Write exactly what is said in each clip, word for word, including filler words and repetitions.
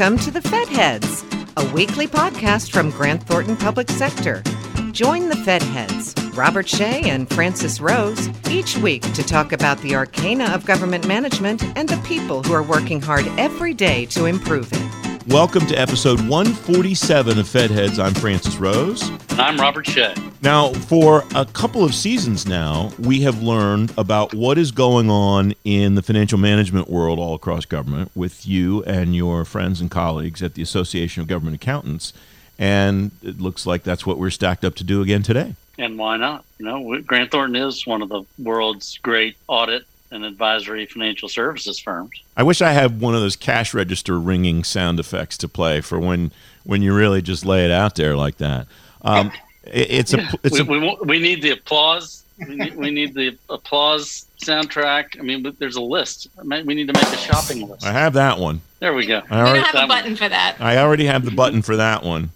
Welcome to the Fed Heads, a weekly podcast from Grant Thornton Public Sector. Join the Fed Heads, Robert Shea and Francis Rose, each week to talk about the arcana of government management and the people who are working hard every day to improve it. Welcome to episode one forty-seven of Fed Heads. I'm Francis Rose. And I'm Robert Shea. Now, for a couple of seasons now, we have learned about what is going on in the financial management world all across government with you and your friends and colleagues at the Association of Government Accountants. And it looks like that's what we're stacked up to do again today. And why not? You know, Grant Thornton is one of the world's great audit and advisory financial services firms. I wish I had one of those cash register ringing sound effects to play for when when you really just lay it out there like that. Um, It's a. It's we, a we, we need the applause. We need, we need the applause soundtrack. I mean, there's a list. We need to make a shopping list. I have that one. There we go. I already have a button one. for that. I already have the button for that one.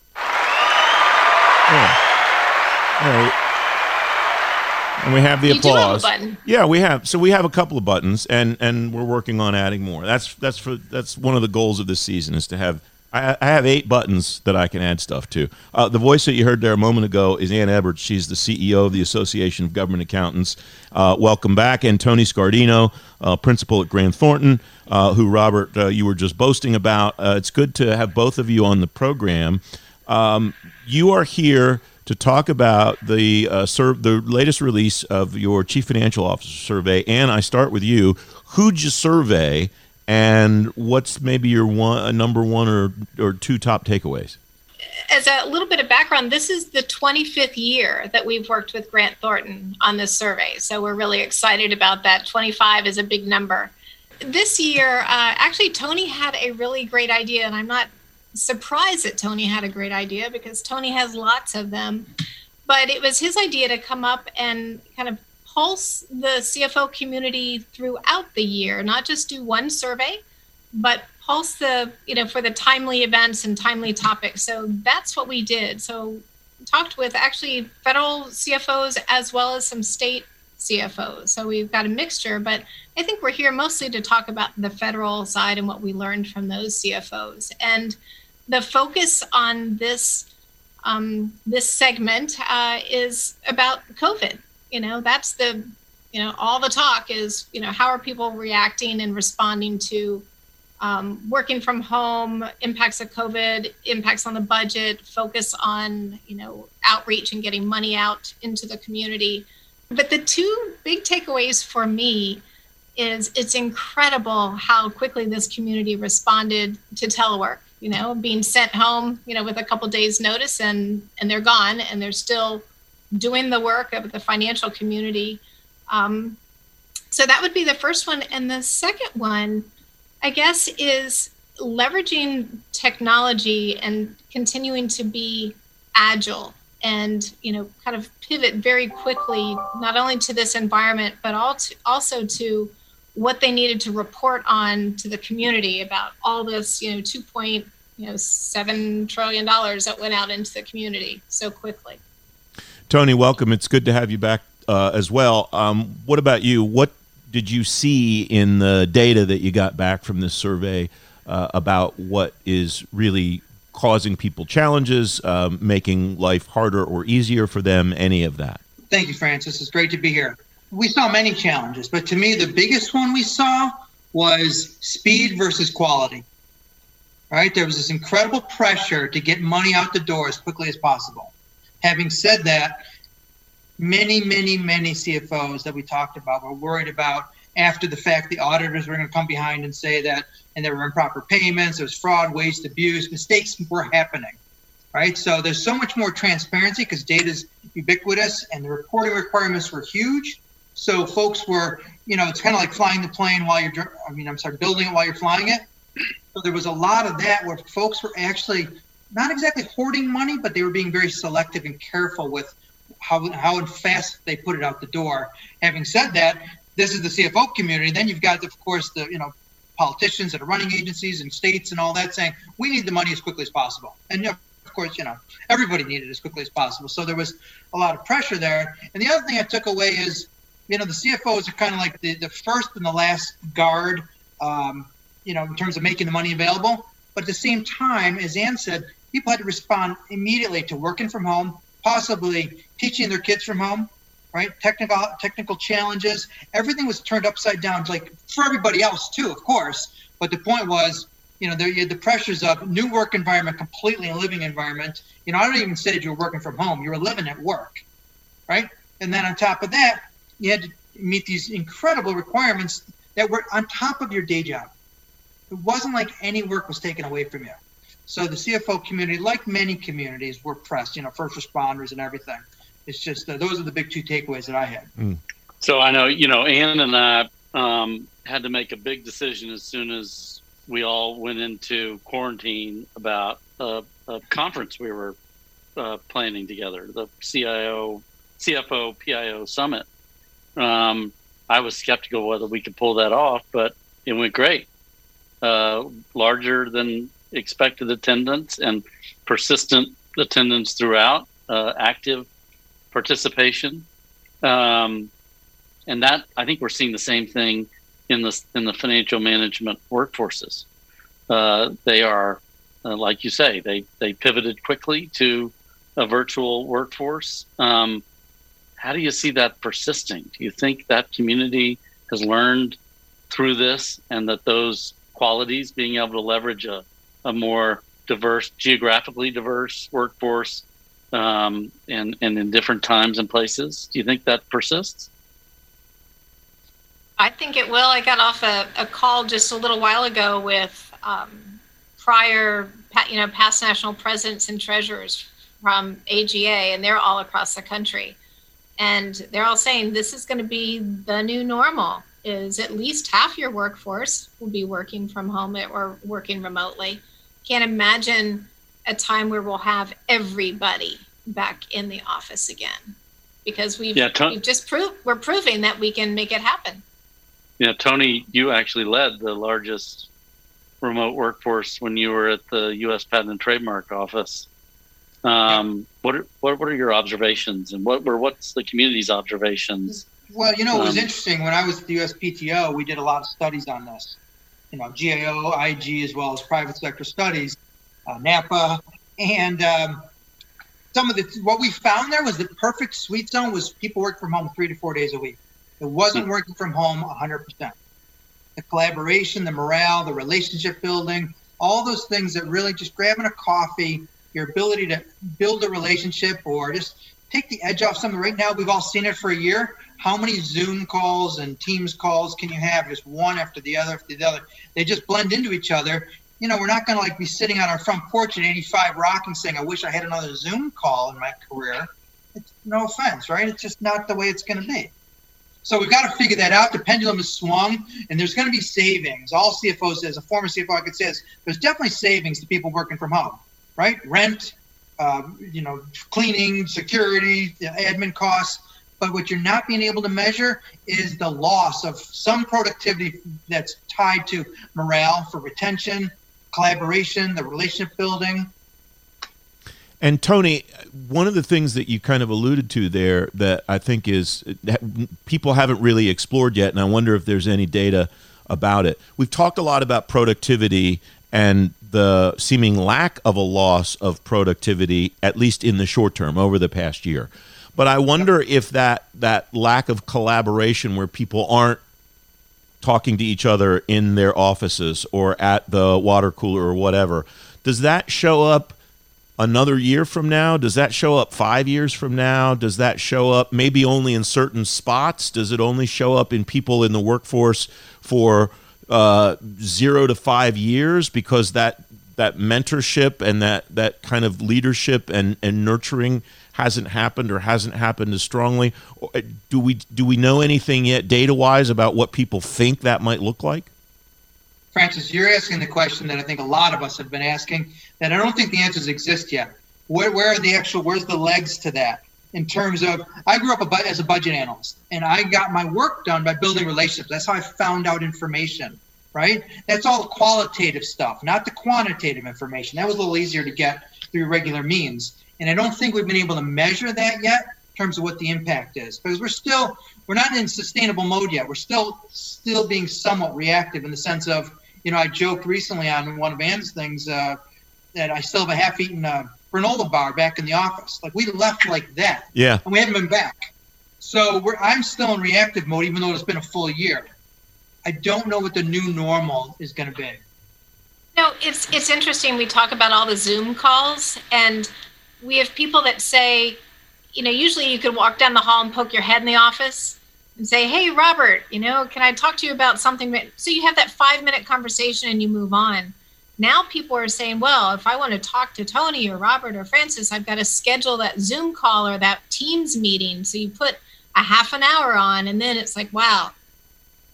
Yeah. All right. And we have the you applause. Do have a button. Yeah, we have. So we have a couple of buttons, and, and we're working on adding more. That's that's for that's one of the goals of this season is to have. I have eight buttons that I can add stuff to. Uh, the voice that you heard there a moment ago is Ann Ebert. She's the C E O of the Association of Government Accountants. Uh, welcome back. And Tony Scardino, uh, principal at Grant Thornton, uh, who, Robert, uh, you were just boasting about. Uh, it's good to have both of you on the program. Um, you are here to talk about the, uh, sur- the latest release of your Chief Financial Officer survey. And I start with you. Who'd you survey? And what's maybe your one, number one or, or two top takeaways? As a little bit of background, this is the twenty-fifth year that we've worked with Grant Thornton on this survey. So we're really excited about that. twenty-five is a big number. This year, uh, actually, Tony had a really great idea, and I'm not surprised that Tony had a great idea because Tony has lots of them. But it was his idea to come up and kind of pulse the C F O community throughout the year, not just do one survey, but pulse the, you know, for the timely events and timely topics. So that's what we did. So talked with actually federal C F Os as well as some state C F Os. So we've got a mixture, but I think we're here mostly to talk about the federal side and what we learned from those C F Os. And the focus on this, um, this segment uh, is about COVID. You know, that's the, you know, all the talk is, you know, how are people reacting and responding to um, working from home, impacts of COVID, impacts on the budget, focus on, you know, outreach and getting money out into the community. But the two big takeaways for me is it's incredible how quickly this community responded to telework, you know, being sent home, you know, with a couple days notice and and they're gone and they're still doing the work of the financial community. Um, so that would be the first one. And the second one, I guess, is leveraging technology and continuing to be agile and, you know, kind of pivot very quickly, not only to this environment, but also to what they needed to report on to the community about all this, you know, two point seven trillion dollars that went out into the community so quickly. Tony, welcome. It's good to have you back uh, as well. Um, what about you? What did you see in the data that you got back from this survey uh, about what is really causing people challenges, uh, making life harder or easier for them, any of that? Thank you, Francis. It's great to be here. We saw many challenges, but to me, the biggest one we saw was speed versus quality. All right? There was this incredible pressure to get money out the door as quickly as possible. Having said that, many, many, many C F Os that we talked about were worried about after the fact the auditors were going to come behind and say that, and there were improper payments, there was fraud, waste, abuse, mistakes were happening, right? So there's so much more transparency because data is ubiquitous and the reporting requirements were huge. So folks were, you know, it's kind of like flying the plane while you're, I mean, I'm sorry, building it while you're flying it. So there was a lot of that where folks were actually not exactly hoarding money, but they were being very selective and careful with how how fast they put it out the door. Having said that, this is the C F O community. Then you've got, of course, the you know politicians that are running agencies and states and all that saying, we need the money as quickly as possible. And of course, you know, everybody needed it as quickly as possible. So there was a lot of pressure there. And the other thing I took away is, you know, the C F Os are kind of like the, the first and the last guard, um, you know, in terms of making the money available. But at the same time, as Ann said, people had to respond immediately to working from home, possibly teaching their kids from home, right? Technical technical challenges. Everything was turned upside down, like for everybody else too, of course. But the point was, you know, there you had the pressures of new work environment, completely a living environment. You know, I don't even say you were working from home. You were living at work, right? And then on top of that, you had to meet these incredible requirements that were on top of your day job. It wasn't like any work was taken away from you. So the C F O community, like many communities, were pressed, you know, first responders and everything. It's just uh, those are the big two takeaways that I had. Mm. So I know, you know, Ann and I um, had to make a big decision as soon as we all went into quarantine about a, a conference we were uh, planning together, the C I O C F O P I O summit. Um, I was skeptical whether we could pull that off, but it went great. Uh, larger than expected attendance and persistent attendance throughout, uh, active participation. Um, and that, I think we're seeing the same thing in the, in the financial management workforces. Uh, they are, uh, like you say, they, they pivoted quickly to a virtual workforce. Um, how do you see that persisting? Do you think that community has learned through this and that those qualities, being able to leverage a, a more diverse, geographically diverse workforce, um, and, and in different times and places. Do you think that persists? I think it will. I got off a, a call just a little while ago with um, prior, you know, past national presidents and treasurers from A G A, and they're all across the country. And they're all saying this is going to be the new normal. Is at least half your workforce will be working from home or working remotely. Can't imagine a time where we'll have everybody back in the office again, because we've, yeah, Tony, we've just proved we're proving that we can make it happen. Yeah, Tony, you actually led the largest remote workforce when you were at the U S Patent and Trademark Office. Um, what are, what what are your observations, and what were what's the community's observations? Well, you know, it was interesting. When I was at the U S P T O, we did a lot of studies on this, you know, G A O, I G, as well as private sector studies, uh, NAPA. And um, some of the, what we found there was the perfect sweet zone was people work from home three to four days a week. It wasn't working from home one hundred percent. The collaboration, the morale, the relationship building, all those things that really just grabbing a coffee, your ability to build a relationship or just take the edge off something. Right now, we've all seen it for a year. How many Zoom calls and Teams calls can you have? Just one after the other, after the other. They just blend into each other. You know, we're not going to like be sitting on our front porch at eighty-five rocking saying, I wish I had another Zoom call in my career. It's, no offense, right? It's just not the way it's going to be. So we've got to figure that out. The pendulum has swung, and there's going to be savings. All C F Os, as a former C F O, I could say, is there's definitely savings to people working from home, right? Rent, uh, you know, cleaning, security, admin costs. But what you're not being able to measure is the loss of some productivity that's tied to morale, for retention, collaboration, the relationship building. And Tony, one of the things that you kind of alluded to there that I think is that people haven't really explored yet, and I wonder if there's any data about it. We've talked a lot about productivity and the seeming lack of a loss of productivity, at least in the short term, over the past year. But I wonder if that, that lack of collaboration where people aren't talking to each other in their offices or at the water cooler or whatever, does that show up another year from now? Does that show up five years from now? Does that show up maybe only in certain spots? Does it only show up in people in the workforce for uh, zero to five years because that that mentorship and that, that kind of leadership and, and nurturing hasn't happened or hasn't happened as strongly? Do we do we know anything yet data-wise about what people think that might look like? Francis, you're asking the question that I think a lot of us have been asking, that I don't think the answers exist yet. Where, where are the actual, where's the legs to that? In terms of, I grew up a, as a budget analyst, and I got my work done by building relationships. That's how I found out information, right? That's all qualitative stuff, not the quantitative information. That was a little easier to get through regular means. And I don't think we've been able to measure that yet in terms of what the impact is, because we're still, we're not in sustainable mode yet. We're still still being somewhat reactive in the sense of you know, I joked recently on one of Ann's things uh, that I still have a half-eaten uh, granola bar back in the office. Like, we left like that. Yeah. And we haven't been back. So we're, I'm still in reactive mode, even though it's been a full year. I don't know what the new normal is going to be. No, it's it's interesting. We talk about all the Zoom calls, and we have people that say, you know, usually you could walk down the hall and poke your head in the office and say, hey, Robert, you know, can I talk to you about something? So you have that five-minute conversation and you move on. Now people are saying, well, if I want to talk to Tony or Robert or Francis, I've got to schedule that Zoom call or that Teams meeting. So you put a half an hour on, and then it's like, wow,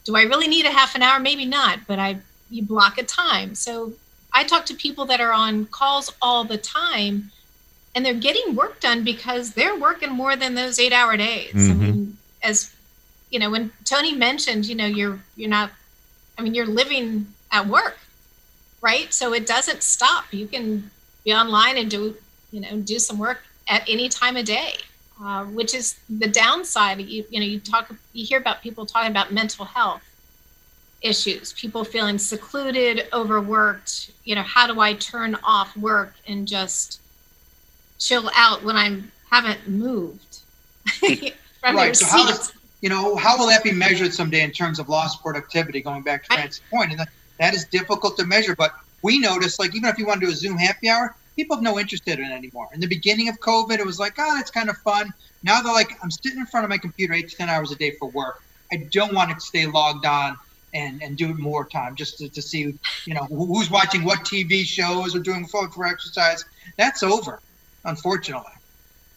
do I really need a half an hour? Maybe not, but I you block a time. So I talk to people that are on calls all the time, and they're getting work done because they're working more than those eight-hour days. Mm-hmm. I mean, as you know, when Tony mentioned, you know, you're you're not, I mean, you're living at work, right? So it doesn't stop. You can be online and do, you know, do some work at any time of day, uh, which is the downside. You you know, you talk, you hear about people talking about mental health issues, people feeling secluded, overworked. You know, how do I turn off work and just chill out when I haven't moved from right. your so seat? How does, you know, how will that be measured someday in terms of lost productivity? Going back to Francis' point, and that, that is difficult to measure. But we notice, like, even if you want to do a Zoom happy hour, people have no interest in it anymore. In the beginning of COVID, it was like, oh, that's kind of fun. Now they're like, I'm sitting in front of my computer eight to ten hours a day for work. I don't want to stay logged on and and do more time just to, to see, you know, who's watching what T V shows or doing food for exercise. That's over, unfortunately.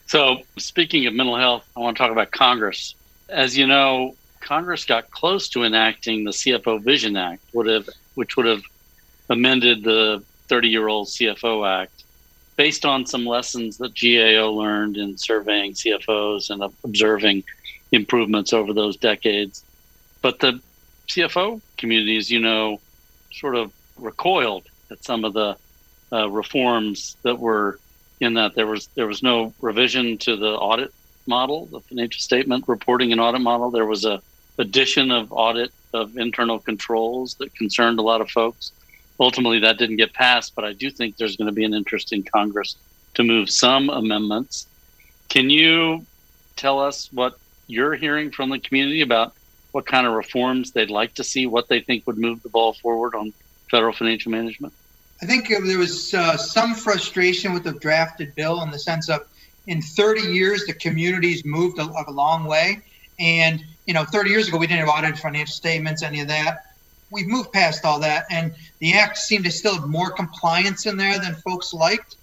So speaking of mental health, I want to talk about Congress. As you know, Congress got close to enacting the C F O Vision Act, would have, which would have amended the thirty-year-old C F O Act based on some lessons that G A O learned in surveying C F Os and observing improvements over those decades. But the C F O community, as you know, sort of recoiled at some of the uh, reforms that were in that. There was there was no revision to the audit model, the financial statement reporting and audit model. There was a addition of audit of internal controls that concerned a lot of folks. Ultimately, that didn't get passed, but I do think there's going to be an interest in Congress to move some amendments. Can you tell us what you're hearing from the community about what kind of reforms they'd like to see, what they think would move the ball forward on federal financial management? I think there was uh, some frustration with the drafted bill in the sense of, in thirty years, the community's moved a, a long way. And, you know, thirty years ago, we didn't have audited financial statements, any of that. We've moved past all that. And the act seemed to still have more compliance in there than folks liked.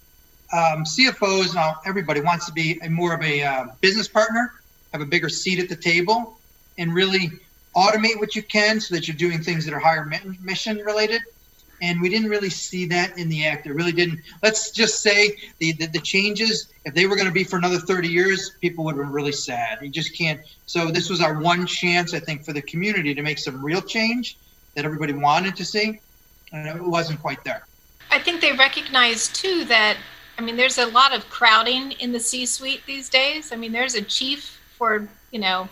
Um, C F Os, now everybody wants to be a, more of a uh, business partner, have a bigger seat at the table, and really automate what you can so that you're doing things that are higher mission related. And we didn't really see that in the act. It really didn't. Let's just say the, the, the changes, if they were going to be for another thirty years, people would have been really sad. You just can't. So this was our one chance, I think, for the community to make some real change that everybody wanted to see. And it wasn't quite there. I think they recognize too that, I mean, there's a lot of crowding in the C-suite these days. I mean, there's a chief for, you know,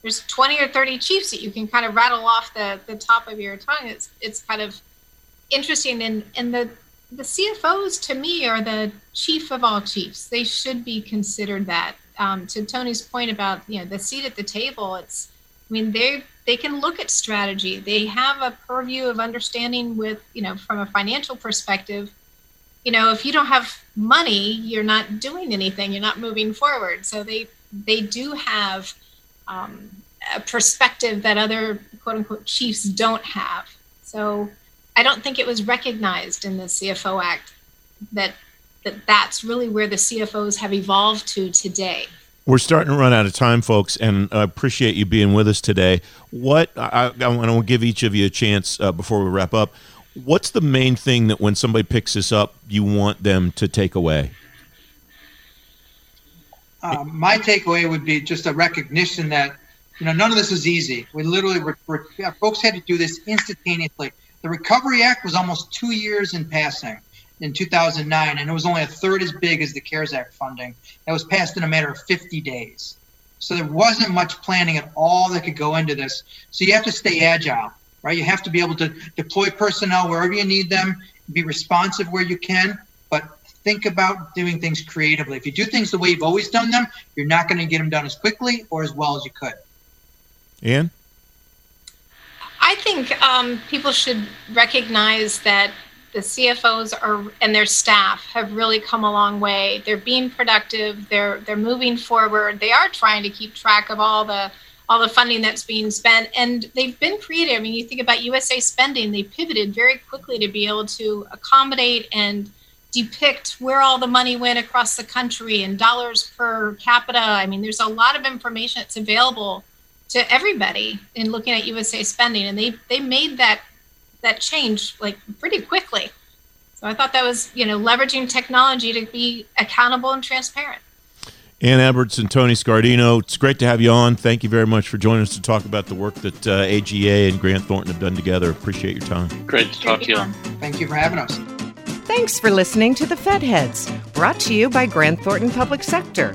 there's twenty or thirty chiefs that you can kind of rattle off the, the top of your tongue. It's it's kind of interesting. And, and the, the C F Os, to me, are the chief of all chiefs. They should be considered that. Um, to Tony's point about, you know, the seat at the table, it's, I mean, they they can look at strategy. They have a purview of understanding with, you know, from a financial perspective, you know, if you don't have money, you're not doing anything. You're not moving forward. So they, they do have Um, a perspective that other quote unquote chiefs don't have. So I don't think it was recognized in the C F O Act that, that that's really where the C F Os have evolved to today. We're starting to run out of time, folks, and I appreciate you being with us today. What I, I want to give each of you a chance uh, before we wrap up. What's the main thing that when somebody picks this up, you want them to take away? Um, my takeaway would be just a recognition that, you know, none of this is easy. We literally, re- re- folks had to do this instantaneously. The Recovery Act was almost two years in passing in two thousand nine, and it was only a third as big as the CARES Act funding. That was passed in a matter of fifty days. So there wasn't much planning at all that could go into this. So you have to stay agile. right? You have to be able to deploy personnel wherever you need them, be responsive where you can, but think about doing things creatively. If you do things the way you've always done them, you're not going to get them done as quickly or as well as you could. Ann? I think um, people should recognize that the C F Os are and their staff have really come a long way. They're being productive. They're they're moving forward. They are trying to keep track of all the all the funding that's being spent, and they've been creative. I mean, you think about U S A spending. They pivoted very quickly to be able to accommodate and depict where all the money went across the country and dollars per capita. I mean, there's a lot of information that's available to everybody in looking at U S A spending, and they they made that. that changed like pretty quickly. So I thought that was, you know, leveraging technology to be accountable and transparent. Ann Ebert and Tony Scardino, it's great to have you on. Thank you very much for joining us to talk about the work that uh, A G A and Grant Thornton have done together. Appreciate your time. Great to talk to you. Thank you for having us. Thanks for listening to the Fed Heads, brought to you by Grant Thornton Public Sector.